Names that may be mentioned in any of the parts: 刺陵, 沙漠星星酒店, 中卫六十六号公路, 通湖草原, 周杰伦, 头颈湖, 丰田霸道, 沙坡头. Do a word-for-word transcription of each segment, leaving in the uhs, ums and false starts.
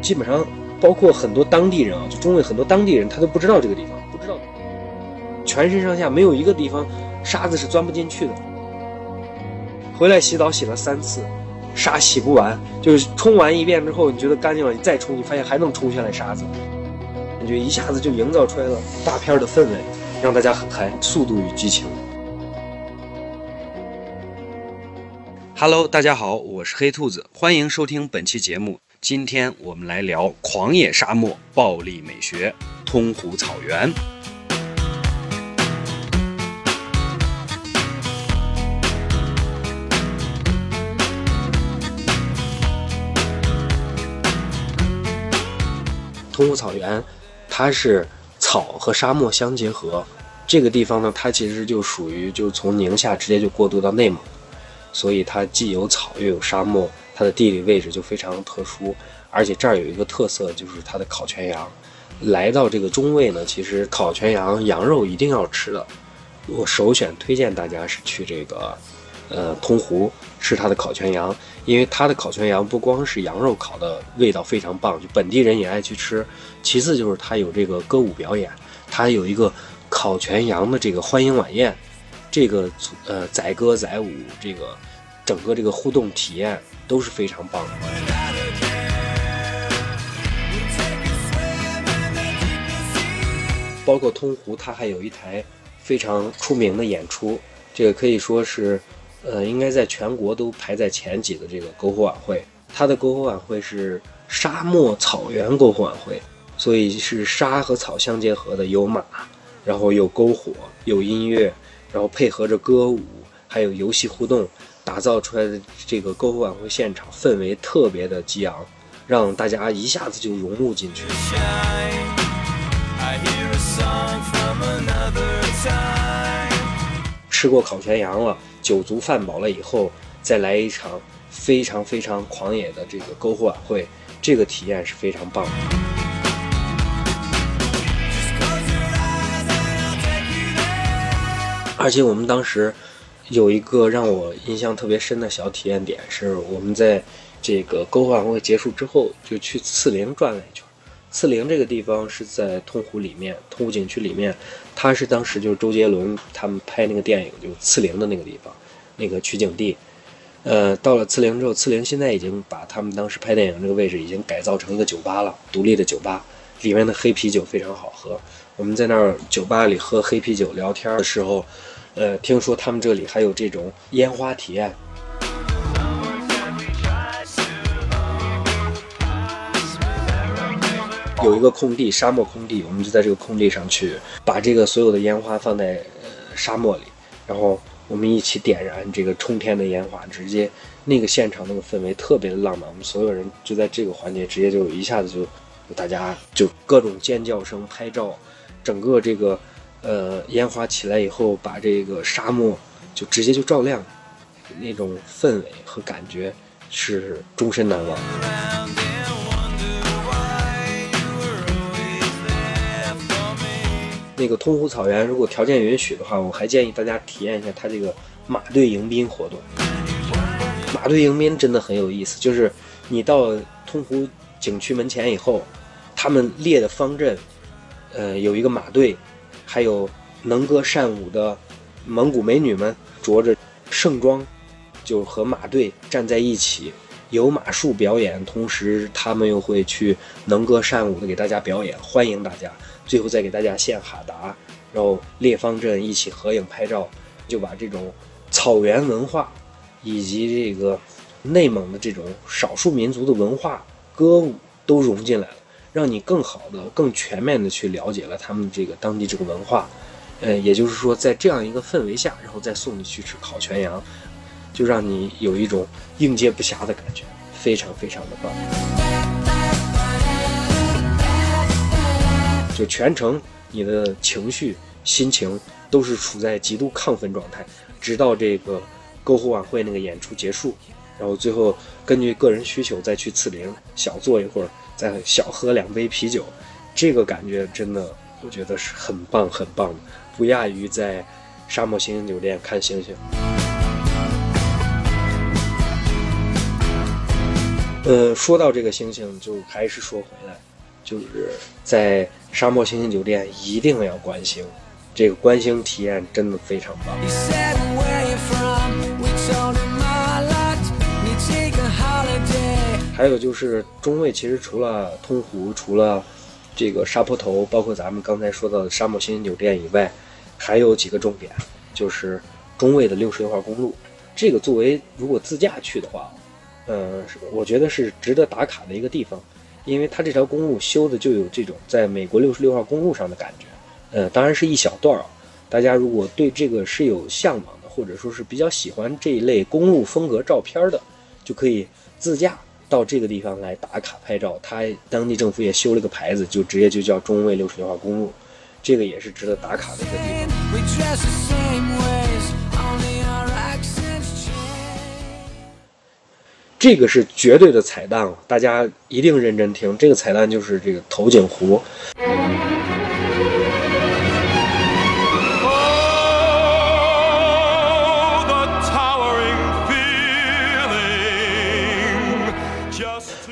基本上包括很多当地人啊，就中卫很多当地人他都不知道这个地方，不知道全身上下没有一个地方沙子是钻不进去的。回来洗澡洗了三次，沙洗不完，就是冲完一遍之后你觉得干净了，你再冲你发现还能冲下来沙子，感觉一下子就营造出来了大片的氛围，让大家很嗨，速度与激情。Hello， 大家好，我是黑兔子，欢迎收听本期节目。今天我们来聊狂野沙漠、暴力美学、通湖草原。通湖草原它是草和沙漠相结合，这个地方呢它其实就属于就从宁夏直接就过渡到内蒙，所以它既有草又有沙漠，它的地理位置就非常特殊。而且这儿有一个特色，就是它的烤全羊。来到这个中卫呢，其实烤全羊羊肉一定要吃的，我首选推荐大家是去这个呃通湖吃它的烤全羊。因为它的烤全羊不光是羊肉烤的味道非常棒，就本地人也爱去吃。其次就是它有这个歌舞表演，它有一个烤全羊的这个欢迎晚宴，这个呃载歌载舞，这个整个这个互动体验都是非常棒的。包括通湖它还有一台非常出名的演出，这个可以说是呃，应该在全国都排在前几的这个篝火晚会，它的篝火晚会是沙漠草原篝火晚会，所以是沙和草相结合的，有马，然后有篝火，有音乐，然后配合着歌舞，还有游戏互动，打造出来的这个篝火晚会现场氛围特别的激昂，让大家一下子就融入进去。吃过烤全羊了，酒足饭饱了以后，再来一场非常非常狂野的这个篝火晚会，这个体验是非常棒的。而且我们当时有一个让我印象特别深的小体验点，是我们在这个篝火晚会结束之后就去刺陵转了一圈。刺陵这个地方是在通湖里面，通湖景区里面，它是当时就是周杰伦他们拍那个电影就刺陵的那个地方，那个取景地。呃，到了刺陵之后，刺陵现在已经把他们当时拍电影这个位置已经改造成一个酒吧了，独立的酒吧，里面的黑啤酒非常好喝。我们在那儿酒吧里喝黑啤酒聊天的时候，呃，听说他们这里还有这种烟花体验。有一个空地，沙漠空地，我们就在这个空地上去把这个所有的烟花放在、呃、沙漠里，然后我们一起点燃这个冲天的烟花，直接那个现场那个氛围特别的浪漫。我们所有人就在这个环节直接就一下子就大家就各种尖叫声拍照，整个这个呃烟花起来以后把这个沙漠就直接就照亮，那种氛围和感觉是终身难忘。那个通湖草原如果条件允许的话，我还建议大家体验一下它这个马队迎宾活动。马队迎宾真的很有意思，就是你到通湖景区门前以后，他们列的方阵呃，有一个马队，还有能歌善舞的蒙古美女们着着盛装就和马队站在一起，有马术表演，同时他们又会去能歌善舞的给大家表演，欢迎大家，最后再给大家献哈达，然后列方阵一起合影拍照，就把这种草原文化以及这个内蒙的这种少数民族的文化歌舞都融进来了，让你更好的更全面的去了解了他们这个当地这个文化。呃，也就是说在这样一个氛围下，然后再送你去吃烤全羊，就让你有一种应接不暇的感觉，非常非常的棒。就全程你的情绪心情都是处在极度亢奋状态，直到这个篝火晚会那个演出结束，然后最后根据个人需求再去刺陵小坐一会儿，再小喝两杯啤酒，这个感觉真的我觉得是很棒很棒的，不亚于在沙漠星星酒店看星星。呃，说到这个星星，就还是说回来，就是在沙漠星星酒店一定要观星，这个观星体验真的非常棒。还有就是中卫，其实除了通湖，除了这个沙坡头，包括咱们刚才说到的沙漠星星酒店以外，还有几个重点，就是中卫的六十六号公路，这个作为如果自驾去的话，呃，我觉得是值得打卡的一个地方，因为它这条公路修的就有这种在美国六十六号公路上的感觉。呃，当然是一小段啊。大家如果对这个是有向往的，或者说是比较喜欢这一类公路风格照片的，就可以自驾到这个地方来打卡拍照。他当地政府也修了个牌子，就直接就叫中卫六十六号公路，这个也是值得打卡的一个地方。这个是绝对的彩蛋了，大家一定认真听。这个彩蛋就是这个头颈湖。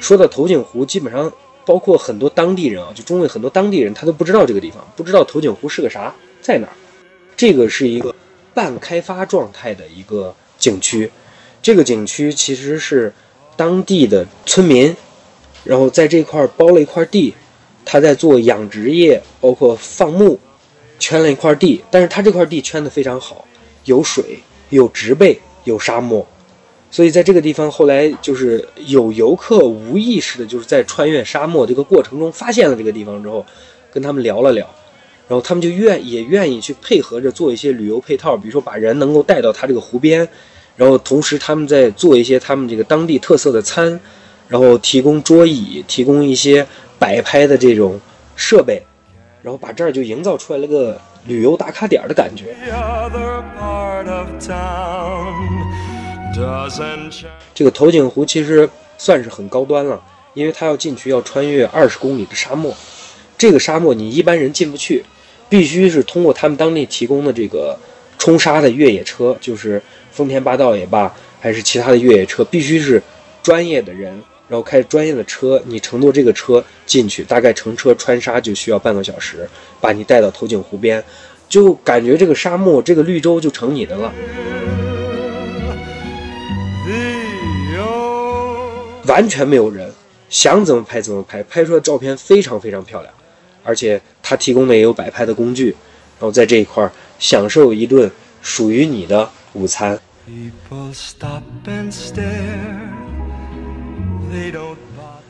说到头颈湖，基本上包括很多当地人啊，就中卫很多当地人他都不知道这个地方，不知道头颈湖是个啥，在哪儿。这个是一个半开发状态的一个景区，这个景区其实是当地的村民，然后在这块包了一块地，他在做养殖业，包括放牧，圈了一块地，但是他这块地圈得非常好，有水，有植被，有沙漠。所以在这个地方，后来就是有游客无意识的，就是在穿越沙漠这个过程中发现了这个地方之后，跟他们聊了聊，然后他们就愿也愿意去配合着做一些旅游配套，比如说把人能够带到他这个湖边，然后同时他们在做一些他们这个当地特色的餐，然后提供桌椅，提供一些摆拍的这种设备，然后把这儿就营造出来了个旅游打卡点的感觉。这个头颈湖其实算是很高端了，因为它要进去要穿越二十公里的沙漠，这个沙漠你一般人进不去，必须是通过他们当地提供的这个冲沙的越野车，就是丰田霸道也罢，还是其他的越野车，必须是专业的人，然后开专业的车，你乘坐这个车进去，大概乘车穿沙就需要半个小时，把你带到头颈湖边，就感觉这个沙漠这个绿洲就成你的了，完全没有人，想怎么拍怎么拍，拍出的照片非常非常漂亮，而且他提供的也有摆拍的工具，然后在这一块享受一顿属于你的午餐。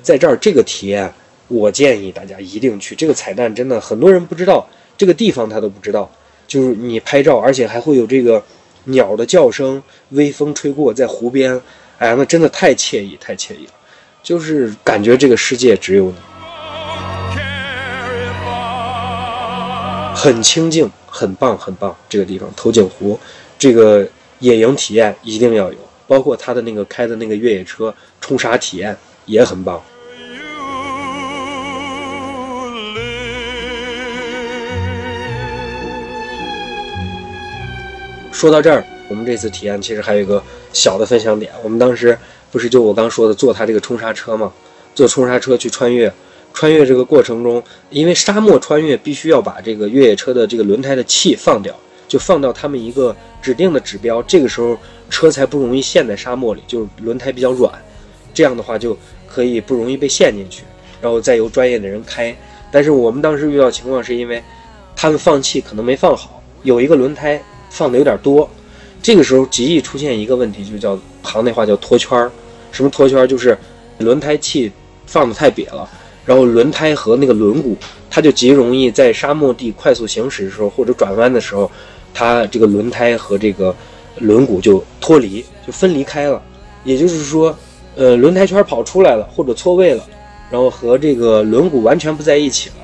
在这儿这个体验我建议大家一定去，这个彩蛋真的很多人不知道，这个地方他都不知道，就是你拍照，而且还会有这个鸟的叫声，微风吹过在湖边，哎呀，那真的太惬意太惬意了，就是感觉这个世界只有你，很清静，很棒很棒。这个地方头颈湖这个野营体验一定要有，包括他的那个开的那个越野车冲沙体验也很棒。说到这儿，我们这次体验其实还有一个小的分享点，我们当时不是就我刚说的坐他这个冲沙车吗？坐冲沙车去穿越，穿越这个过程中，因为沙漠穿越必须要把这个越野车的这个轮胎的气放掉，就放到他们一个指定的指标，这个时候车才不容易陷在沙漠里，就是轮胎比较软，这样的话就可以不容易被陷进去，然后再由专业的人开。但是我们当时遇到情况是因为他们放气可能没放好，有一个轮胎放的有点多，这个时候极易出现一个问题，就叫行内话叫脱圈。什么脱圈？就是轮胎气放的太瘪了，然后轮胎和那个轮毂它就极容易在沙漠地快速行驶的时候或者转弯的时候，它这个轮胎和这个轮毂就脱离，就分离开了，也就是说，呃，轮胎圈跑出来了或者错位了，然后和这个轮毂完全不在一起了。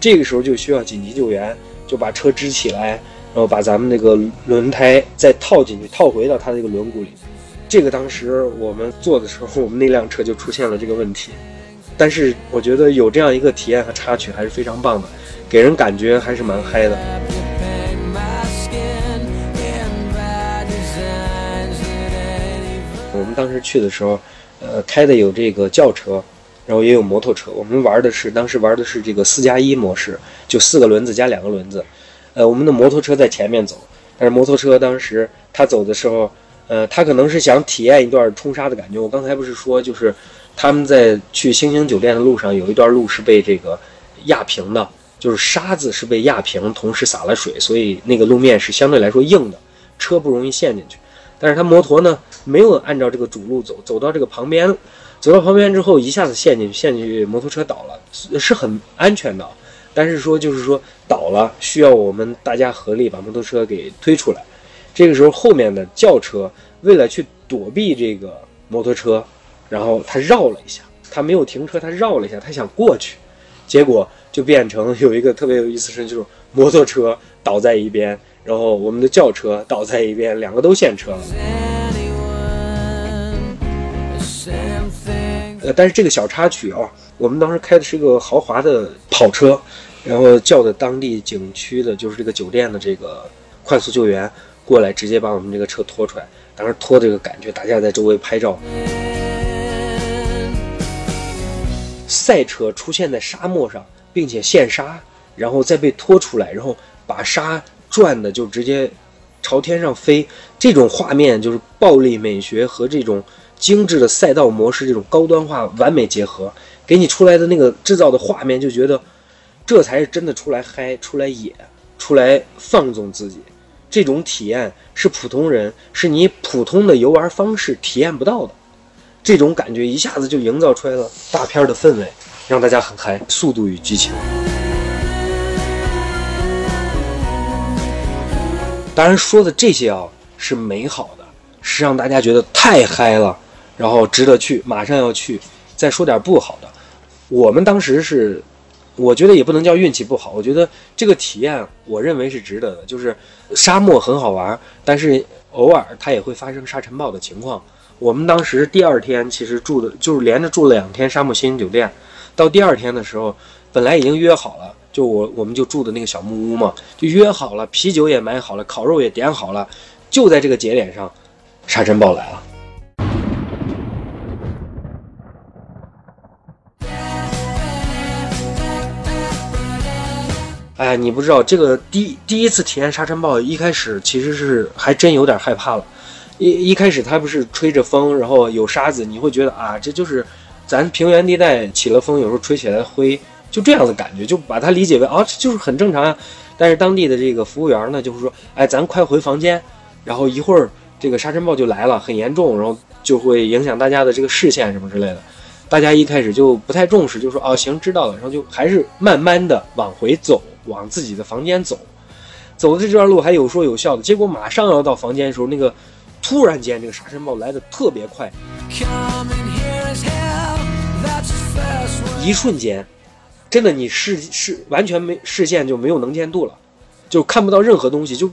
这个时候就需要紧急救援，就把车支起来，然后把咱们那个轮胎再套进去，套回到它这个轮毂里。这个当时我们坐的时候，我们那辆车就出现了这个问题。但是我觉得有这样一个体验和插曲还是非常棒的，给人感觉还是蛮嗨的。我们当时去的时候，呃，开的有这个轿车，然后也有摩托车。我们玩的是当时玩的是这个四加一模式，就四个轮子加两个轮子。呃，我们的摩托车在前面走，但是摩托车当时他走的时候，呃，他可能是想体验一段冲杀的感觉。我刚才不是说，就是他们在去星星酒店的路上，有一段路是被这个压平的，就是沙子是被压平，同时洒了水，所以那个路面是相对来说硬的，车不容易陷进去。但是他摩托呢，没有按照这个主路走，走到这个旁边，走到旁边之后一下子陷进去，陷进去摩托车倒了，是很安全的。但是说就是说倒了，需要我们大家合力把摩托车给推出来。这个时候后面的轿车为了去躲避这个摩托车，然后他绕了一下，他没有停车，他绕了一下，他想过去，结果就变成有一个特别有意思的，就是摩托车倒在一边，然后我们的轿车倒在一边，两个都陷车了。呃，但是这个小插曲啊，我们当时开的是一个豪华的跑车，然后叫的当地景区的，就是这个酒店的这个快速救援过来，直接把我们这个车拖出来。当时拖这个感觉，大家在周围拍照。赛车出现在沙漠上，并且陷沙，然后再被拖出来，然后把沙转的就直接朝天上飞，这种画面就是暴力美学和这种精致的赛道模式这种高端化完美结合，给你出来的那个制造的画面，就觉得这才是真的出来嗨，出来野，出来放纵自己。这种体验是普通人，是你普通的游玩方式体验不到的。这种感觉一下子就营造出来了，大片的氛围让大家很嗨。速度与激情，当然说的这些啊是美好的，是让大家觉得太嗨了，然后值得去，马上要去。再说点不好的，我们当时是，我觉得也不能叫运气不好，我觉得这个体验我认为是值得的。就是沙漠很好玩，但是偶尔它也会发生沙尘暴的情况。我们当时第二天其实住的就是连着住了两天沙漠星级酒店，到第二天的时候本来已经约好了，就我我们就住的那个小木屋嘛，就约好了，啤酒也买好了，烤肉也点好了，就在这个节点上沙尘暴来了。哎，你不知道这个第第一次体验沙尘暴，一开始其实是还真有点害怕了。一一开始它不是吹着风，然后有沙子，你会觉得啊，这就是咱平原地带起了风，有时候吹起来灰，就这样的感觉，就把它理解为啊，这就是很正常啊。但是当地的这个服务员呢，就是说，哎，咱快回房间，然后一会儿这个沙尘暴就来了，很严重，然后就会影响大家的这个视线什么之类的。大家一开始就不太重视，就说哦，行，知道了，然后就还是慢慢的往回走，往自己的房间走。走的这段路还有说有笑的，结果马上要到房间的时候，那个突然间这个沙尘暴来的特别快，一瞬间，真的你视视完全没视线就没有能见度了，就看不到任何东西，就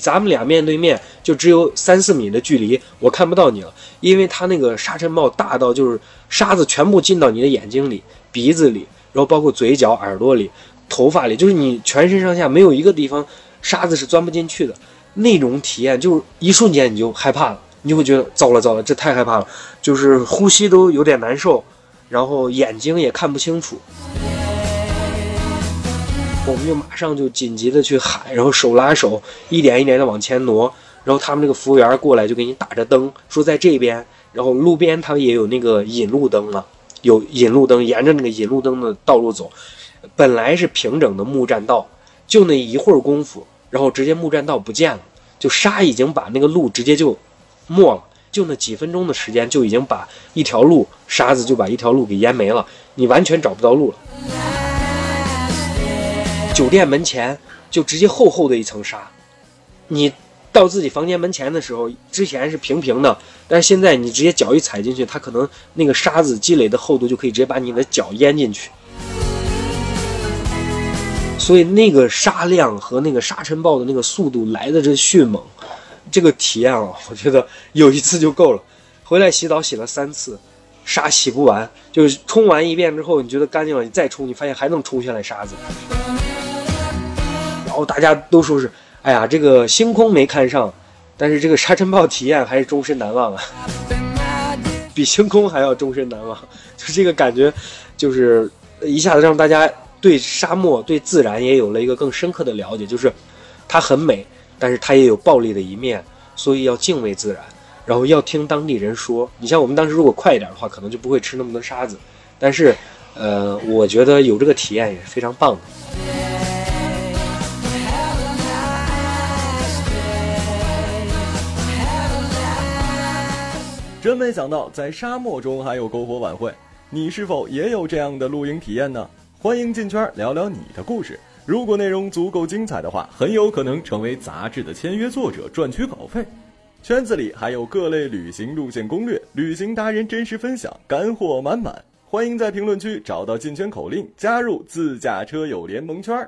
咱们俩面对面就只有三四米的距离，我看不到你了，因为它那个沙尘暴大到就是沙子全部进到你的眼睛里、鼻子里，然后包括嘴角、耳朵里、头发里，就是你全身上下没有一个地方沙子是钻不进去的。那种体验就是一瞬间你就害怕了，你就会觉得糟了糟了，这太害怕了，就是呼吸都有点难受，然后眼睛也看不清楚。我们就马上就紧急的去喊，然后手拉手一点一点的往前挪，然后他们这个服务员过来就给你打着灯说在这边，然后路边他也有那个引路灯了，有引路灯，沿着那个引路灯的道路走，本来是平整的木栈道，就那一会儿功夫，然后直接木栈道不见了，就沙已经把那个路直接就没了，就那几分钟的时间就已经把一条路，沙子就把一条路给淹没了，你完全找不到路了。酒店门前就直接厚厚的一层沙，你到自己房间门前的时候，之前是平平的，但是现在你直接脚一踩进去，它可能那个沙子积累的厚度就可以直接把你的脚淹进去。所以那个沙量和那个沙尘暴的那个速度来的这迅猛，这个体验啊，我觉得有一次就够了。回来洗澡洗了三次，沙洗不完，就是冲完一遍之后，你觉得干净了，你再冲，你发现还能冲下来沙子。然后大家都说是，哎呀，这个星空没看上，但是这个沙尘暴体验还是终身难忘啊。比星空还要终身难忘，就这个感觉，就是一下子让大家对沙漠对自然也有了一个更深刻的了解，就是它很美，但是它也有暴力的一面，所以要敬畏自然，然后要听当地人说。你像我们当时如果快一点的话，可能就不会吃那么多沙子，但是呃，我觉得有这个体验也是非常棒的。真没想到在沙漠中还有篝火晚会，你是否也有这样的露营体验呢？欢迎进圈聊聊你的故事，如果内容足够精彩的话，很有可能成为杂志的签约作者，赚取稿费。圈子里还有各类旅行路线攻略，旅行达人真实分享，干货满满。欢迎在评论区找到进圈口令，加入自驾车友联盟圈。